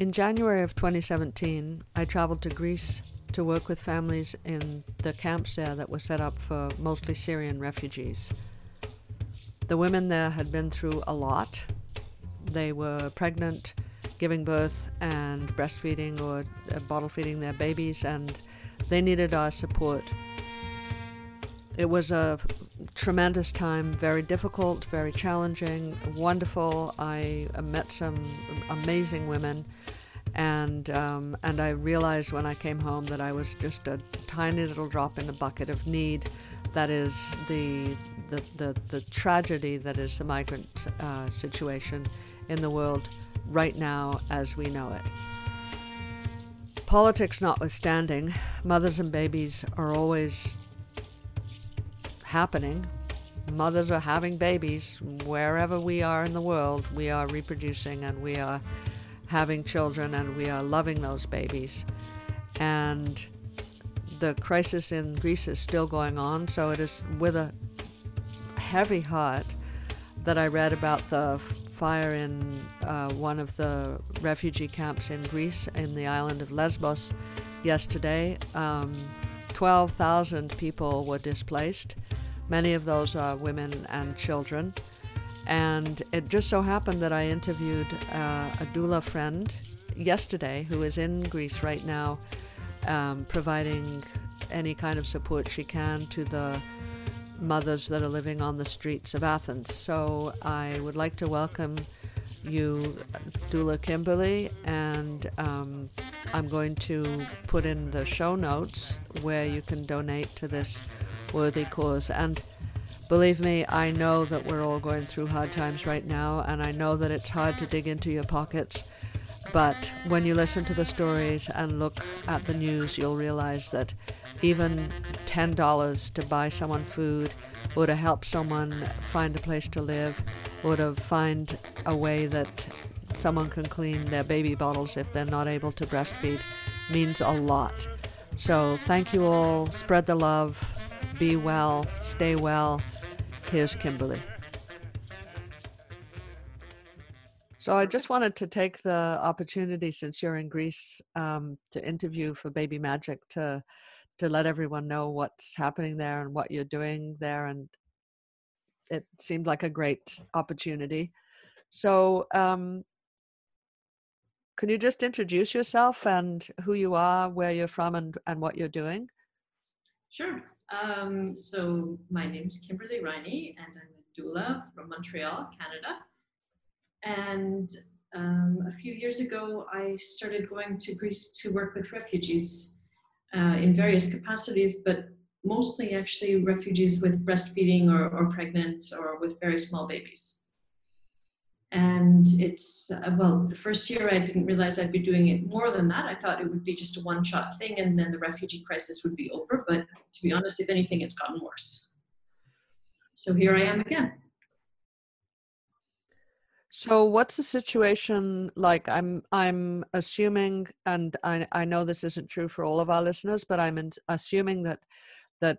In January of 2017, I traveled to Greece to work with families in the camps there that were set up for mostly Syrian refugees. The women there had been through a lot. They were pregnant, giving birth, and breastfeeding or bottle feeding their babies, and they needed our support. It was a tremendous time, very difficult, very challenging, wonderful. I met some amazing women, and I realized when I came home that I was just a tiny little drop in the bucket of need that is the tragedy that is the migrant situation in the world right now as we know it. Politics notwithstanding, mothers and babies are always happening. Mothers are having babies. Wherever we are in the world, we are reproducing and we are having children and we are loving those babies. And the crisis in Greece is still going on, so it is with a heavy heart that I read about the fire in one of the refugee camps in Greece, in the island of Lesbos, yesterday. 12,000 people were displaced. Many of those are women and children. And it just so happened that I interviewed a doula friend yesterday who is in Greece right now, providing any kind of support she can to the mothers that are living on the streets of Athens. So I would like to welcome you, Doula Kimberly, and I'm going to put in the show notes where you can donate to this worthy cause. And believe me, I know that we're all going through hard times right now, and I know that it's hard to dig into your pockets, but when you listen to the stories and look at the news, you'll realize that even $10 to buy someone food or to help someone find a place to live or to find a way that someone can clean their baby bottles if they're not able to breastfeed means a lot. So thank you all. Spread the love. Be well. Stay well. Here's Kimberly. So I just wanted to take the opportunity, since you're in Greece, to interview for Baby Magic, to let everyone know what's happening there and what you're doing there. And it seemed like a great opportunity. So can you just introduce yourself and who you are, where you're from, and what you're doing? Sure. So my name's Kimberly Riney, and I'm a doula from Montreal, Canada. And a few years ago, I started going to Greece to work with refugees in various capacities, but mostly actually refugees with breastfeeding or pregnant or with very small babies. And it's, well, the first year I didn't realize I'd be doing it more than that. I thought it would be just a one-shot thing and then the refugee crisis would be over. But to be honest, if anything, it's gotten worse. So here I am again. So what's the situation like? I'm assuming, and I know this isn't true for all of our listeners, but I'm assuming that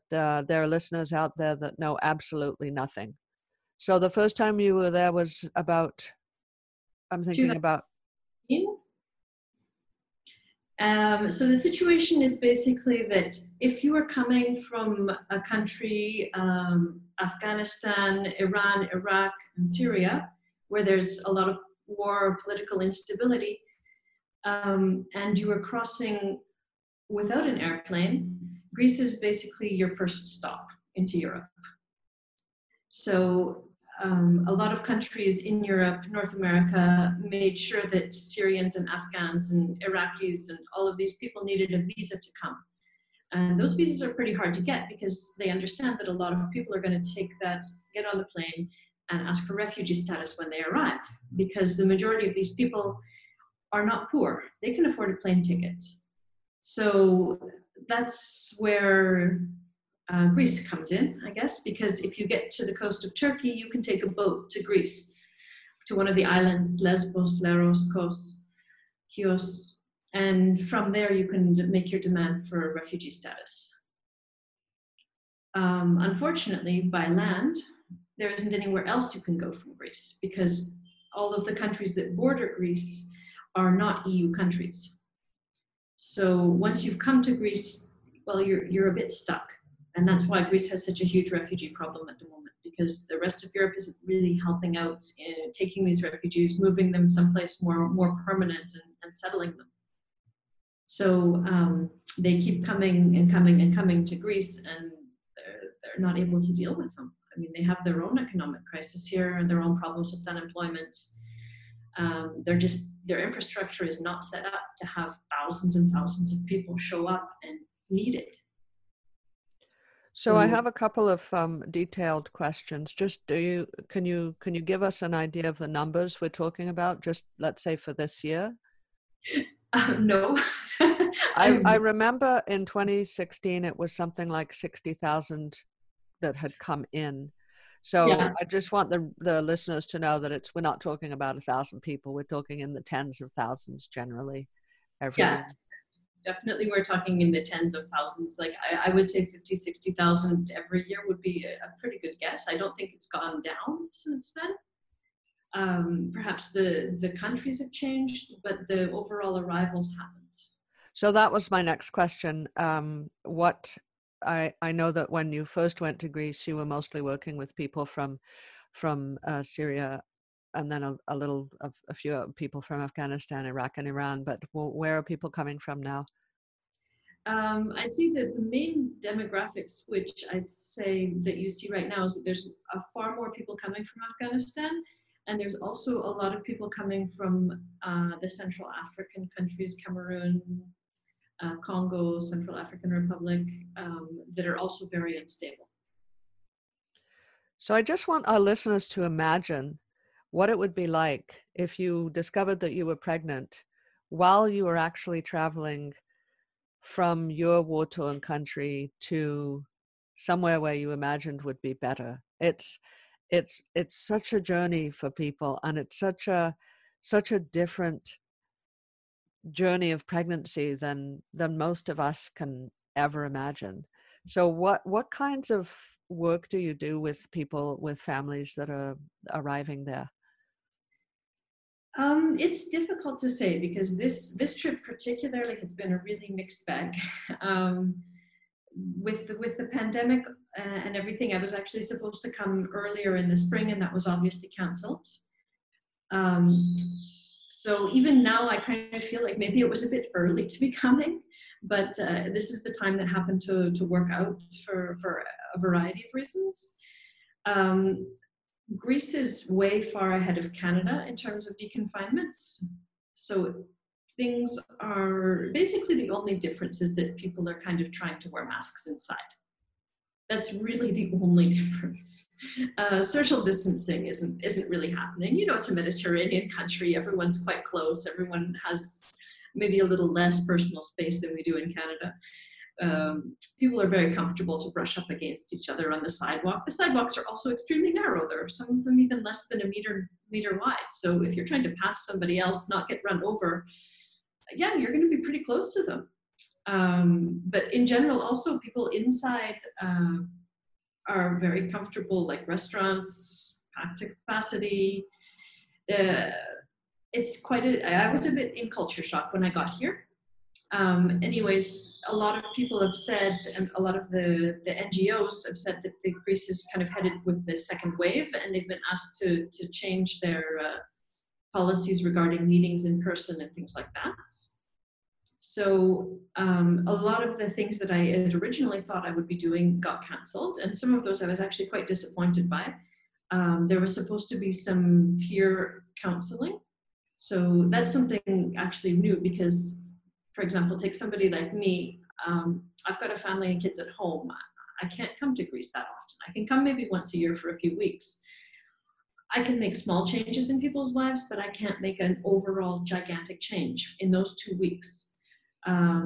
there are listeners out there that know absolutely nothing. So the first time you were there was about, I'm thinking about... So the situation is basically that if you are coming from a country, Afghanistan, Iran, Iraq, and Syria, where there's a lot of war, political instability, and you are crossing without an airplane, Greece is basically your first stop into Europe. So a lot of countries in Europe, North America, made sure that Syrians and Afghans and Iraqis and all of these people needed a visa to come. And those visas are pretty hard to get because they understand that a lot of people are going to take that, get on the plane, and ask for refugee status when they arrive, because the majority of these people are not poor. They can afford a plane ticket. So that's where Greece comes in, I guess, because if you get to the coast of Turkey, you can take a boat to Greece, to one of the islands, Lesbos, Leros, Kos, Chios, and from there you can make your demand for refugee status. Unfortunately, by land, there isn't anywhere else you can go from Greece, because all of the countries that border Greece are not EU countries. So once you've come to Greece, well, you're a bit stuck. And that's why Greece has such a huge refugee problem at the moment, because the rest of Europe isn't really helping out in taking these refugees, moving them someplace more permanent and settling them. So they keep coming and coming and coming to Greece, and they're not able to deal with them. I mean, they have their own economic crisis here and their own problems with unemployment. Their infrastructure is not set up to have thousands and thousands of people show up and need it. So I have a couple of detailed questions. Just can you give us an idea of the numbers we're talking about? Just let's say for this year. No. I remember in 2016 it was something like 60,000 that had come in. So yeah. I just want the listeners to know that we're not talking about 1,000 people. We're talking in the tens of thousands generally. Yeah. Definitely, we're talking in the tens of thousands. Like I would say 50, 60,000 every year would be a pretty good guess. I don't think it's gone down since then. Perhaps the countries have changed, but the overall arrivals haven't. So that was my next question. I know that when you first went to Greece, you were mostly working with people from Syria, and then a few people from Afghanistan, Iraq, and Iran. But where are people coming from now? I'd say that the main demographic switch I'd say that you see right now is that there's far more people coming from Afghanistan, and there's also a lot of people coming from the Central African countries, Cameroon, Congo, Central African Republic, that are also very unstable. So I just want our listeners to imagine what it would be like if you discovered that you were pregnant while you were actually traveling from your war-torn country to somewhere where you imagined would be better. It's such a journey for people, and it's such a different journey of pregnancy than most of us can ever imagine. So what kinds of work do you do with people, with families that are arriving there? It's difficult to say, because this trip particularly has been a really mixed bag. With the pandemic and everything, I was actually supposed to come earlier in the spring, and that was obviously cancelled. So even now, I kind of feel like maybe it was a bit early to be coming, but this is the time that happened to work out for a variety of reasons. Greece is way far ahead of Canada in terms of deconfinements. So things are basically, the only difference is that people are kind of trying to wear masks inside. That's really the only difference. Social distancing isn't really happening. You know, it's a Mediterranean country. Everyone's quite close. Everyone has maybe a little less personal space than we do in Canada. People are very comfortable to brush up against each other on the sidewalk. The sidewalks are also extremely narrow. There are some of them even less than a meter wide. So if you're trying to pass somebody else, not get run over, yeah, you're going to be pretty close to them. But in general, also people inside are very comfortable, like restaurants, packed to capacity. I was a bit in culture shock when I got here. Anyways, a lot of people have said, and a lot of the NGOs have said that Greece is kind of headed with the second wave, and they've been asked to change their policies regarding meetings in person and things like that. So a lot of the things that I had originally thought I would be doing got cancelled, and some of those I was actually quite disappointed by. There was supposed to be some peer counseling. So that's something actually new, because, for example, take somebody like me. I've got a family and kids at home. I can't come to Greece that often. I can come maybe once a year for a few weeks. I can make small changes in people's lives, but I can't make an overall gigantic change in those 2 weeks.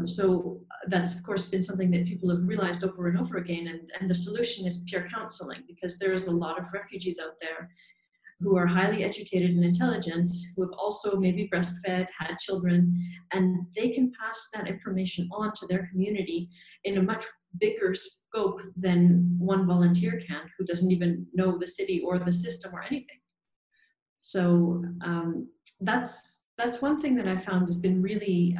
So that's, of course, been something that people have realized over and over again. And the solution is peer counseling, because there is a lot of refugees out there who are highly educated and intelligent, who have also maybe breastfed, had children, and they can pass that information on to their community in a much bigger scope than one volunteer can, who doesn't even know the city or the system or anything. So that's that's one thing that I found has been really,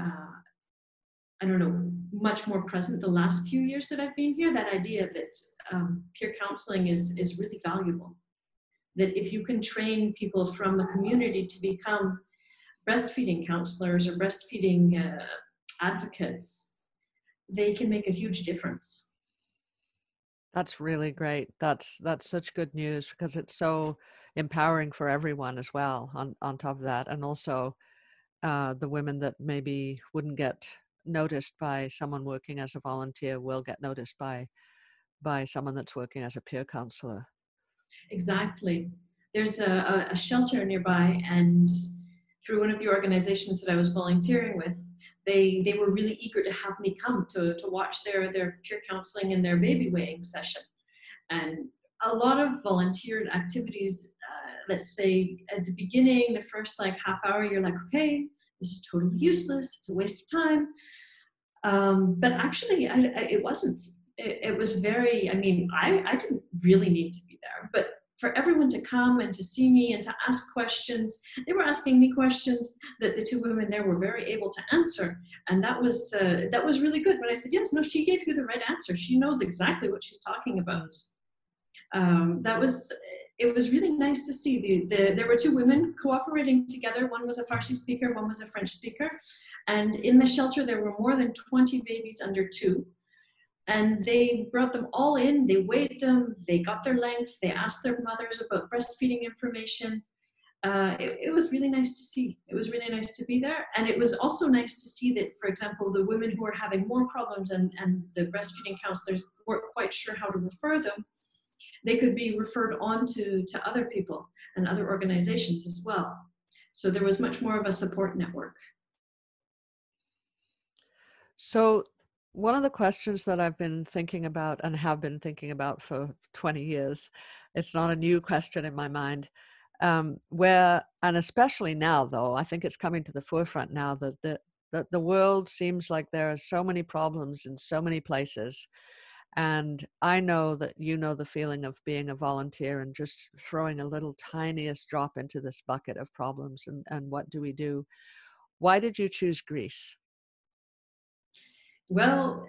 much more present the last few years that I've been here, that idea that peer counseling is really valuable. That if you can train people from a community to become breastfeeding counselors or breastfeeding advocates, they can make a huge difference. That's really great. That's such good news, because it's so empowering for everyone as well on top of that. And also the women that maybe wouldn't get noticed by someone working as a volunteer will get noticed by someone that's working as a peer counselor. Exactly. There's a shelter nearby, and through one of the organizations that I was volunteering with, they were really eager to have me come to watch their peer counseling and their baby weighing session. And a lot of volunteer activities, let's say at the beginning, the first like half hour, you're like, okay, this is totally useless, it's a waste of time. But actually, it wasn't. It was very, I didn't really need to be there, but for everyone to come and to see me and to ask questions, they were asking me questions that the two women there were very able to answer. And that was really good. When I said, yes, no, she gave you the right answer. She knows exactly what she's talking about. It was really nice to see. There were two women cooperating together. One was a Farsi speaker, one was a French speaker. And in the shelter, there were more than 20 babies under two. And they brought them all in, they weighed them, they got their length, they asked their mothers about breastfeeding information. It was really nice to see. It was really nice to be there. And it was also nice to see that, for example, the women who were having more problems and the breastfeeding counselors weren't quite sure how to refer them, they could be referred on to other people and other organizations as well. So there was much more of a support network. So one of the questions that I've been thinking about and have been thinking about for 20 years, it's not a new question in my mind, and especially now though, I think it's coming to the forefront now that the world seems like there are so many problems in so many places. And I know that you know the feeling of being a volunteer and just throwing a little tiniest drop into this bucket of problems and what do we do? Why did you choose Greece? Well,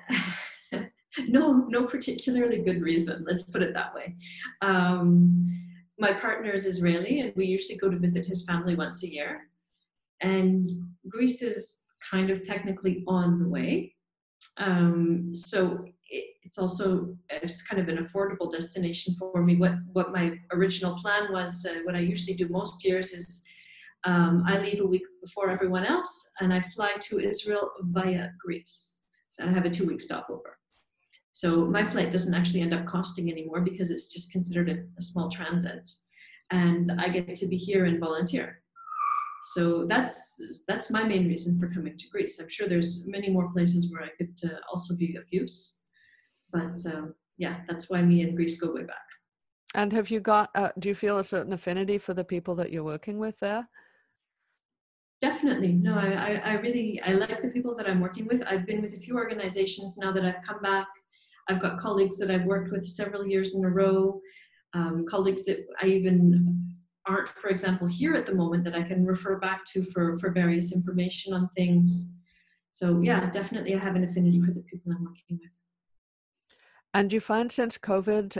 no particularly good reason, let's put it that way. My partner is Israeli, and we usually go to visit his family once a year. And Greece is kind of technically on the way. So it's kind of an affordable destination for me. What my original plan was, what I usually do most years is I leave a week before everyone else, and I fly to Israel via Greece. And I have a 2-week stopover. So my flight doesn't actually end up costing anymore because it's just considered a small transit. And I get to be here and volunteer. So that's my main reason for coming to Greece. I'm sure there's many more places where I could also be of use. But yeah, that's why me and Greece go way back. And have you got, do you feel a certain affinity for the people that you're working with there? Definitely. No, I like the people that I'm working with. I've been with a few organizations now that I've come back. I've got colleagues that I've worked with several years in a row, colleagues that I even aren't, for example, here at the moment that I can refer back to for various information on things. So yeah, definitely I have an affinity for the people I'm working with. And do you find since COVID,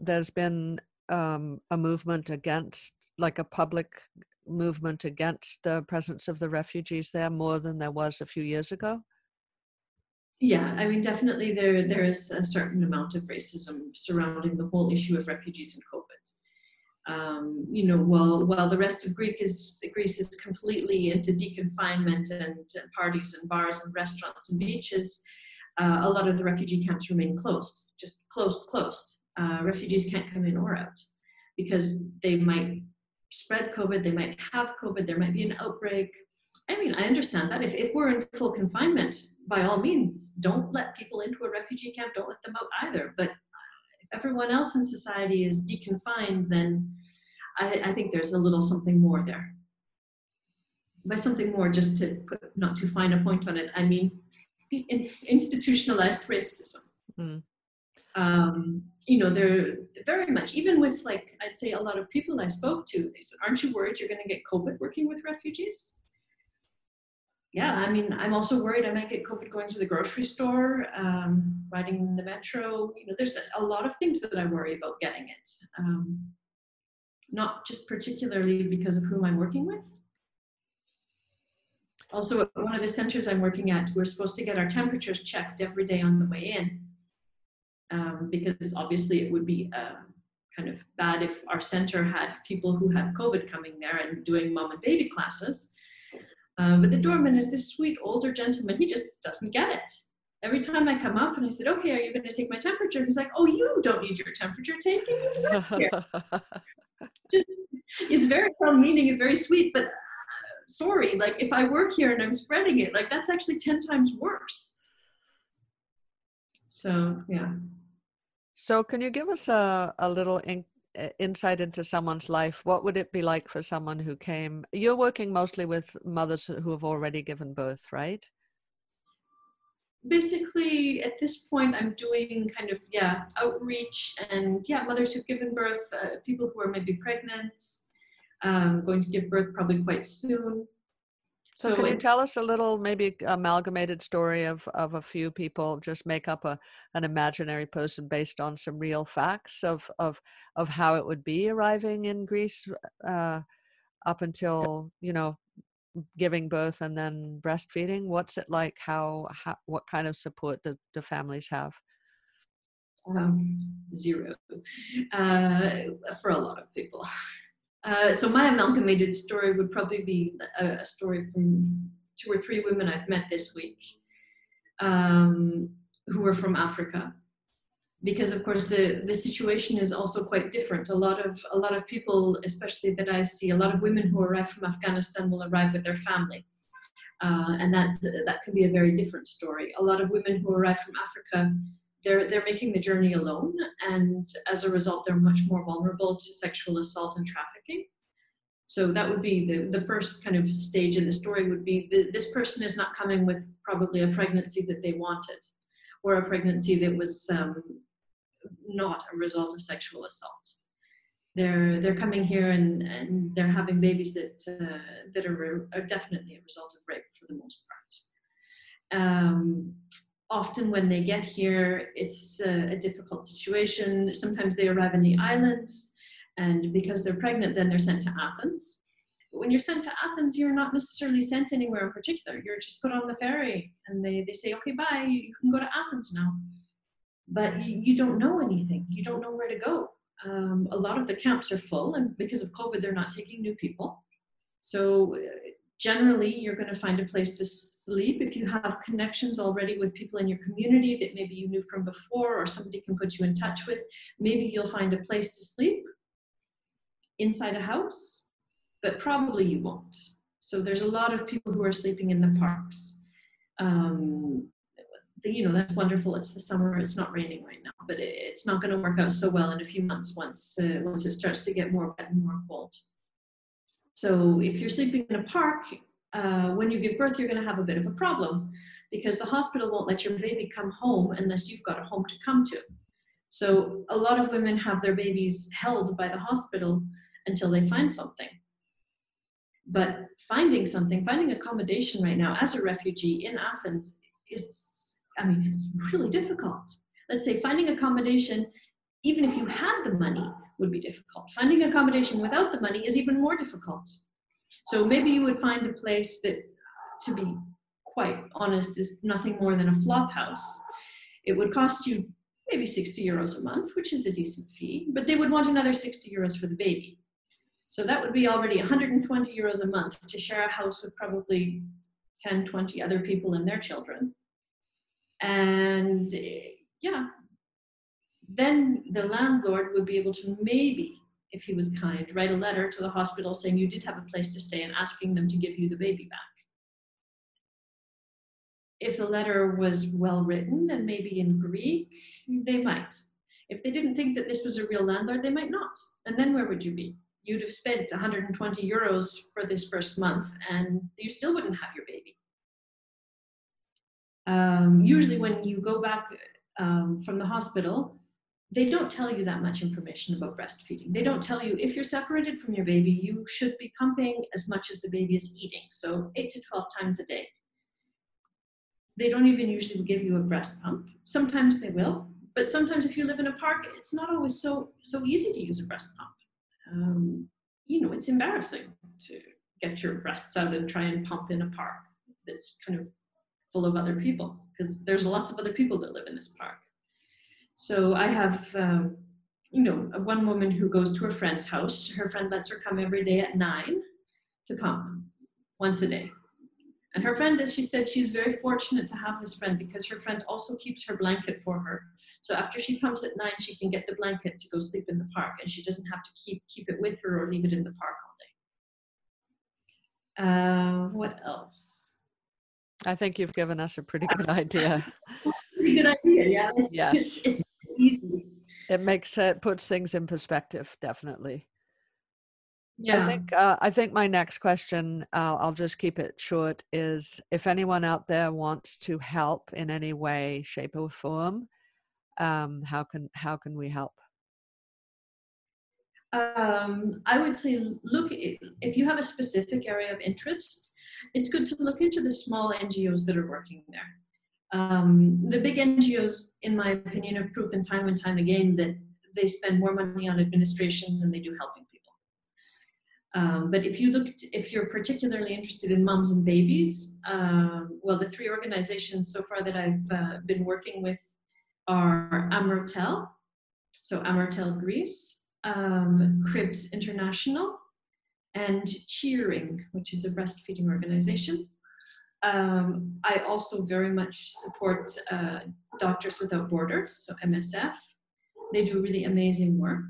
there's been a movement against, like a public movement against the presence of the refugees there more than there was a few years ago? Yeah, I mean, definitely there is a certain amount of racism surrounding the whole issue of refugees and COVID. While the rest of Greece is completely into deconfinement and parties and bars and restaurants and beaches, a lot of the refugee camps remain closed, just closed. Refugees can't come in or out because they might spread COVID, they might have COVID, there might be an outbreak. I mean, I understand that. If we're in full confinement, by all means, don't let people into a refugee camp, don't let them out either. But if everyone else in society is deconfined, then I think there's a little something more there. By something more, just to put not too fine a point on it, I mean institutionalized racism. Mm. They're very much, even with like, I'd say a lot of people I spoke to, they said, aren't you worried you're going to get COVID working with refugees? yeah, I mean, I'm also worried I might get COVID going to the grocery store, riding the metro. You know, there's a lot of things that I worry about getting it. Not just particularly because of whom I'm working with. Also, at one of the centers I'm working at, we're supposed to get our temperatures checked every day on the way in, because obviously it would be kind of bad if our center had people who had COVID coming there and doing mom and baby classes. But the doorman is this sweet older gentleman. He just doesn't get it. Every time I come up and I said, okay, are you going to take my temperature? He's like, oh, you don't need your temperature taken. Just, it's very well-meaning and very sweet, but sorry, like if I work here and I'm spreading it, like that's actually 10 times worse. So, yeah. So can you give us a little insight into someone's life? What would it be like for someone who came? You're working mostly with mothers who have already given birth, right? Basically, at this point, I'm doing kind of, yeah, outreach and, yeah, mothers who've given birth, people who are maybe pregnant, going to give birth probably quite soon. So can you tell us a little, maybe amalgamated story of a few people, just make up an imaginary person based on some real facts of how it would be arriving in Greece up until, you know, giving birth and then breastfeeding? What's it like? How what kind of support do families have? Zero for a lot of people. So my amalgamated story would probably be a story from 2 or 3 women I've met this week who were from Africa, because of course the situation is also quite different. A lot of people, especially that I see, a lot of women who arrive from Afghanistan will arrive with their family, and that can be a very different story. A lot of women who arrive from Africa, They're making the journey alone, and as a result, they're much more vulnerable to sexual assault and trafficking. So that would be the first kind of stage in the story would be this person is not coming with probably a pregnancy that they wanted, or a pregnancy that was not a result of sexual assault. They're coming here and they're having babies that are definitely a result of rape for the most part. Often when they get here, it's a difficult situation. Sometimes they arrive in the islands, and because they're pregnant, then they're sent to Athens. But when you're sent to Athens, you're not necessarily sent anywhere in particular. You're just put on the ferry, and they say, okay, bye, you can go to Athens now. But you don't know anything. You don't know where to go. A lot of the camps are full, and because of COVID, they're not taking new people. So generally, you're going to find a place to sleep if you have connections already with people in your community that maybe you knew from before, or somebody can put you in touch with. Maybe you'll find a place to sleep inside a house, but probably you won't. So there's a lot of people who are sleeping in the parks. You know, that's wonderful. It's the summer. It's not raining right now, but it's not going to work out so well in a few months once it starts to get more wet and more cold. So if you're sleeping in a park, when you give birth, you're going to have a bit of a problem, because the hospital won't let your baby come home unless you've got a home to come to. So a lot of women have their babies held by the hospital until they find something. But finding accommodation right now as a refugee in Athens is, I mean, it's really difficult. Let's say finding accommodation, even if you had the money, would be difficult. Finding accommodation without the money is even more difficult. So maybe you would find a place that, to be quite honest, is nothing more than a flop house. It would cost you maybe 60 euros a month, which is a decent fee, but they would want another 60 euros for the baby. So that would be already 120 euros a month to share a house with probably 10, 20 other people and their children. And yeah, then the landlord would be able to maybe, if he was kind, write a letter to the hospital saying you did have a place to stay and asking them to give you the baby back. If the letter was well written and maybe in Greek, they might. If they didn't think that this was a real landlord, they might not. And then where would you be? You'd have spent 120 euros for this first month and you still wouldn't have your baby. Usually when you go back from the hospital, they don't tell you that much information about breastfeeding. They don't tell you if you're separated from your baby, you should be pumping as much as the baby is eating. So 8 to 12 times a day. They don't even usually give you a breast pump. Sometimes they will, but sometimes if you live in a park, it's not always so easy to use a breast pump. You know, it's embarrassing to get your breasts out and try and pump in a park that's kind of full of other people, because there's lots of other people that live in this park. So I have, you know, one woman who goes to a friend's house. Her friend lets her come every day at 9 to pump once a day. And her friend, as she said, she's very fortunate to have this friend because her friend also keeps her blanket for her. So after she pumps at 9, she can get the blanket to go sleep in the park, and she doesn't have to keep it with her or leave it in the park all day. What else? I think you've given us a pretty good idea. Pretty good idea, yeah. Yes. It's easy. It makes it puts things in perspective, definitely. Yeah. I think my next question, I'll just keep it short, is if anyone out there wants to help in any way, shape or form, how can we help? I would say, look, if you have a specific area of interest, it's good to look into the small NGOs that are working there. The big NGOs, in my opinion, have proven time and time again that they spend more money on administration than they do helping people. But if you're particularly interested in moms and babies, well, the 3 organizations so far that I've been working with are Amurtel, so Amurtel Greece, Cribs International, and Cheering, which is a breastfeeding organization. I also very much support Doctors Without Borders, so MSF. They do really amazing work.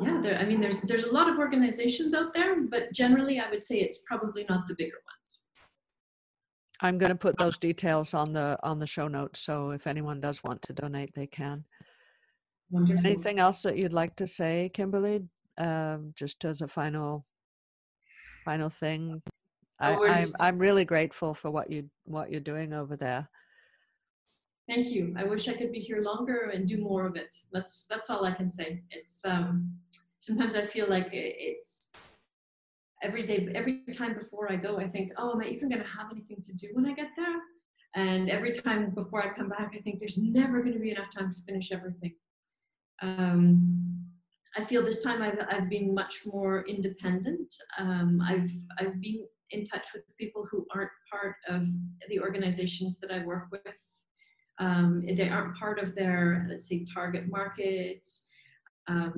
Yeah, I mean, there's a lot of organizations out there, but generally I would say it's probably not the bigger ones. I'm going to put those details on the show notes, so if anyone does want to donate, they can. Wonderful. Anything else that you'd like to say, Kimberly? Just as a final thing, I'm really grateful for what you're doing over there. Thank you. I wish I could be here longer and do more of it. That's all I can say. It's sometimes I feel like it's every time before I go, I think, oh, am I even going to have anything to do when I get there? And every time before I come back, I think there's never going to be enough time to finish everything. I feel this time I've been much more independent. I've been in touch with people who aren't part of the organizations that I work with. They aren't part of their, let's say, target markets.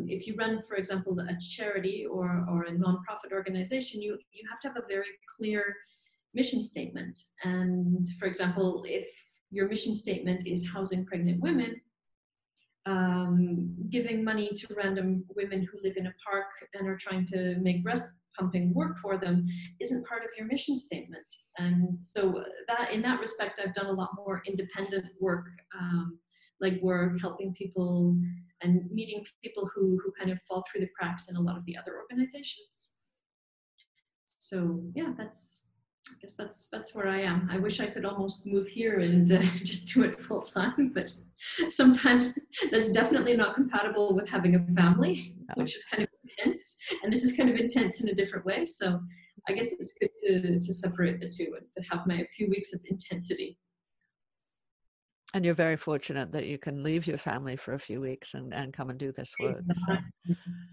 If you run, for example, a charity or a nonprofit organization, you have to have a very clear mission statement. And for example, if your mission statement is housing pregnant women, giving money to random women who live in a park and are trying to make breast pumping work for them isn't part of your mission statement. And so that, in that respect, I've done a lot more independent work, like work, helping people and meeting people who kind of fall through the cracks in a lot of the other organizations. So yeah, I guess that's where I am. I wish I could almost move here and just do it full time, but sometimes that's definitely not compatible with having a family, which is kind of intense, and this is kind of intense in a different way. So I guess it's good to separate the two and to have my few weeks of intensity. And you're very fortunate that you can leave your family for a few weeks and come and do this work. So.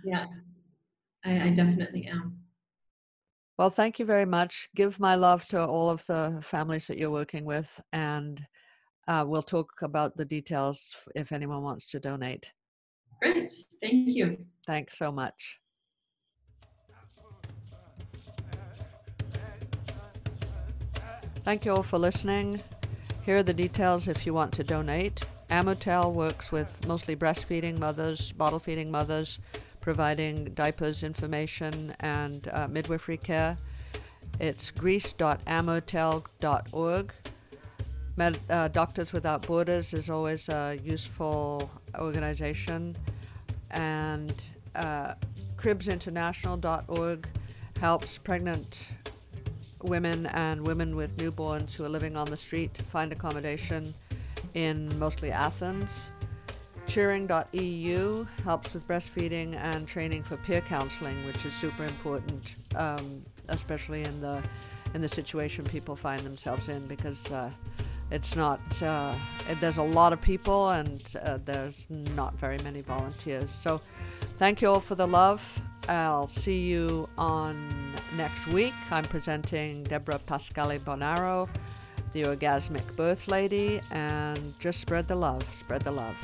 Yeah, I definitely am. Well, thank you very much. Give my love to all of the families that you're working with, and we'll talk about the details if anyone wants to donate. Great. Thank you. Thanks so much. Thank you all for listening. Here are the details if you want to donate. Amurtel works with mostly breastfeeding mothers, bottle feeding mothers, providing diapers information and midwifery care. It's greece.amurtel.org. Doctors Without Borders is always a useful organization. And cribsinternational.org helps pregnant women and women with newborns who are living on the street find accommodation in mostly Athens. Cheering.eu helps with breastfeeding and training for peer counseling, which is super important, especially in the in the situation people find themselves in, because it's not, there's a lot of people and there's not very many volunteers. So thank you all for the love. I'll see you on next week. I'm presenting Deborah Pasquale Bonaro, the Orgasmic Birth Lady, and just spread the love, spread the love.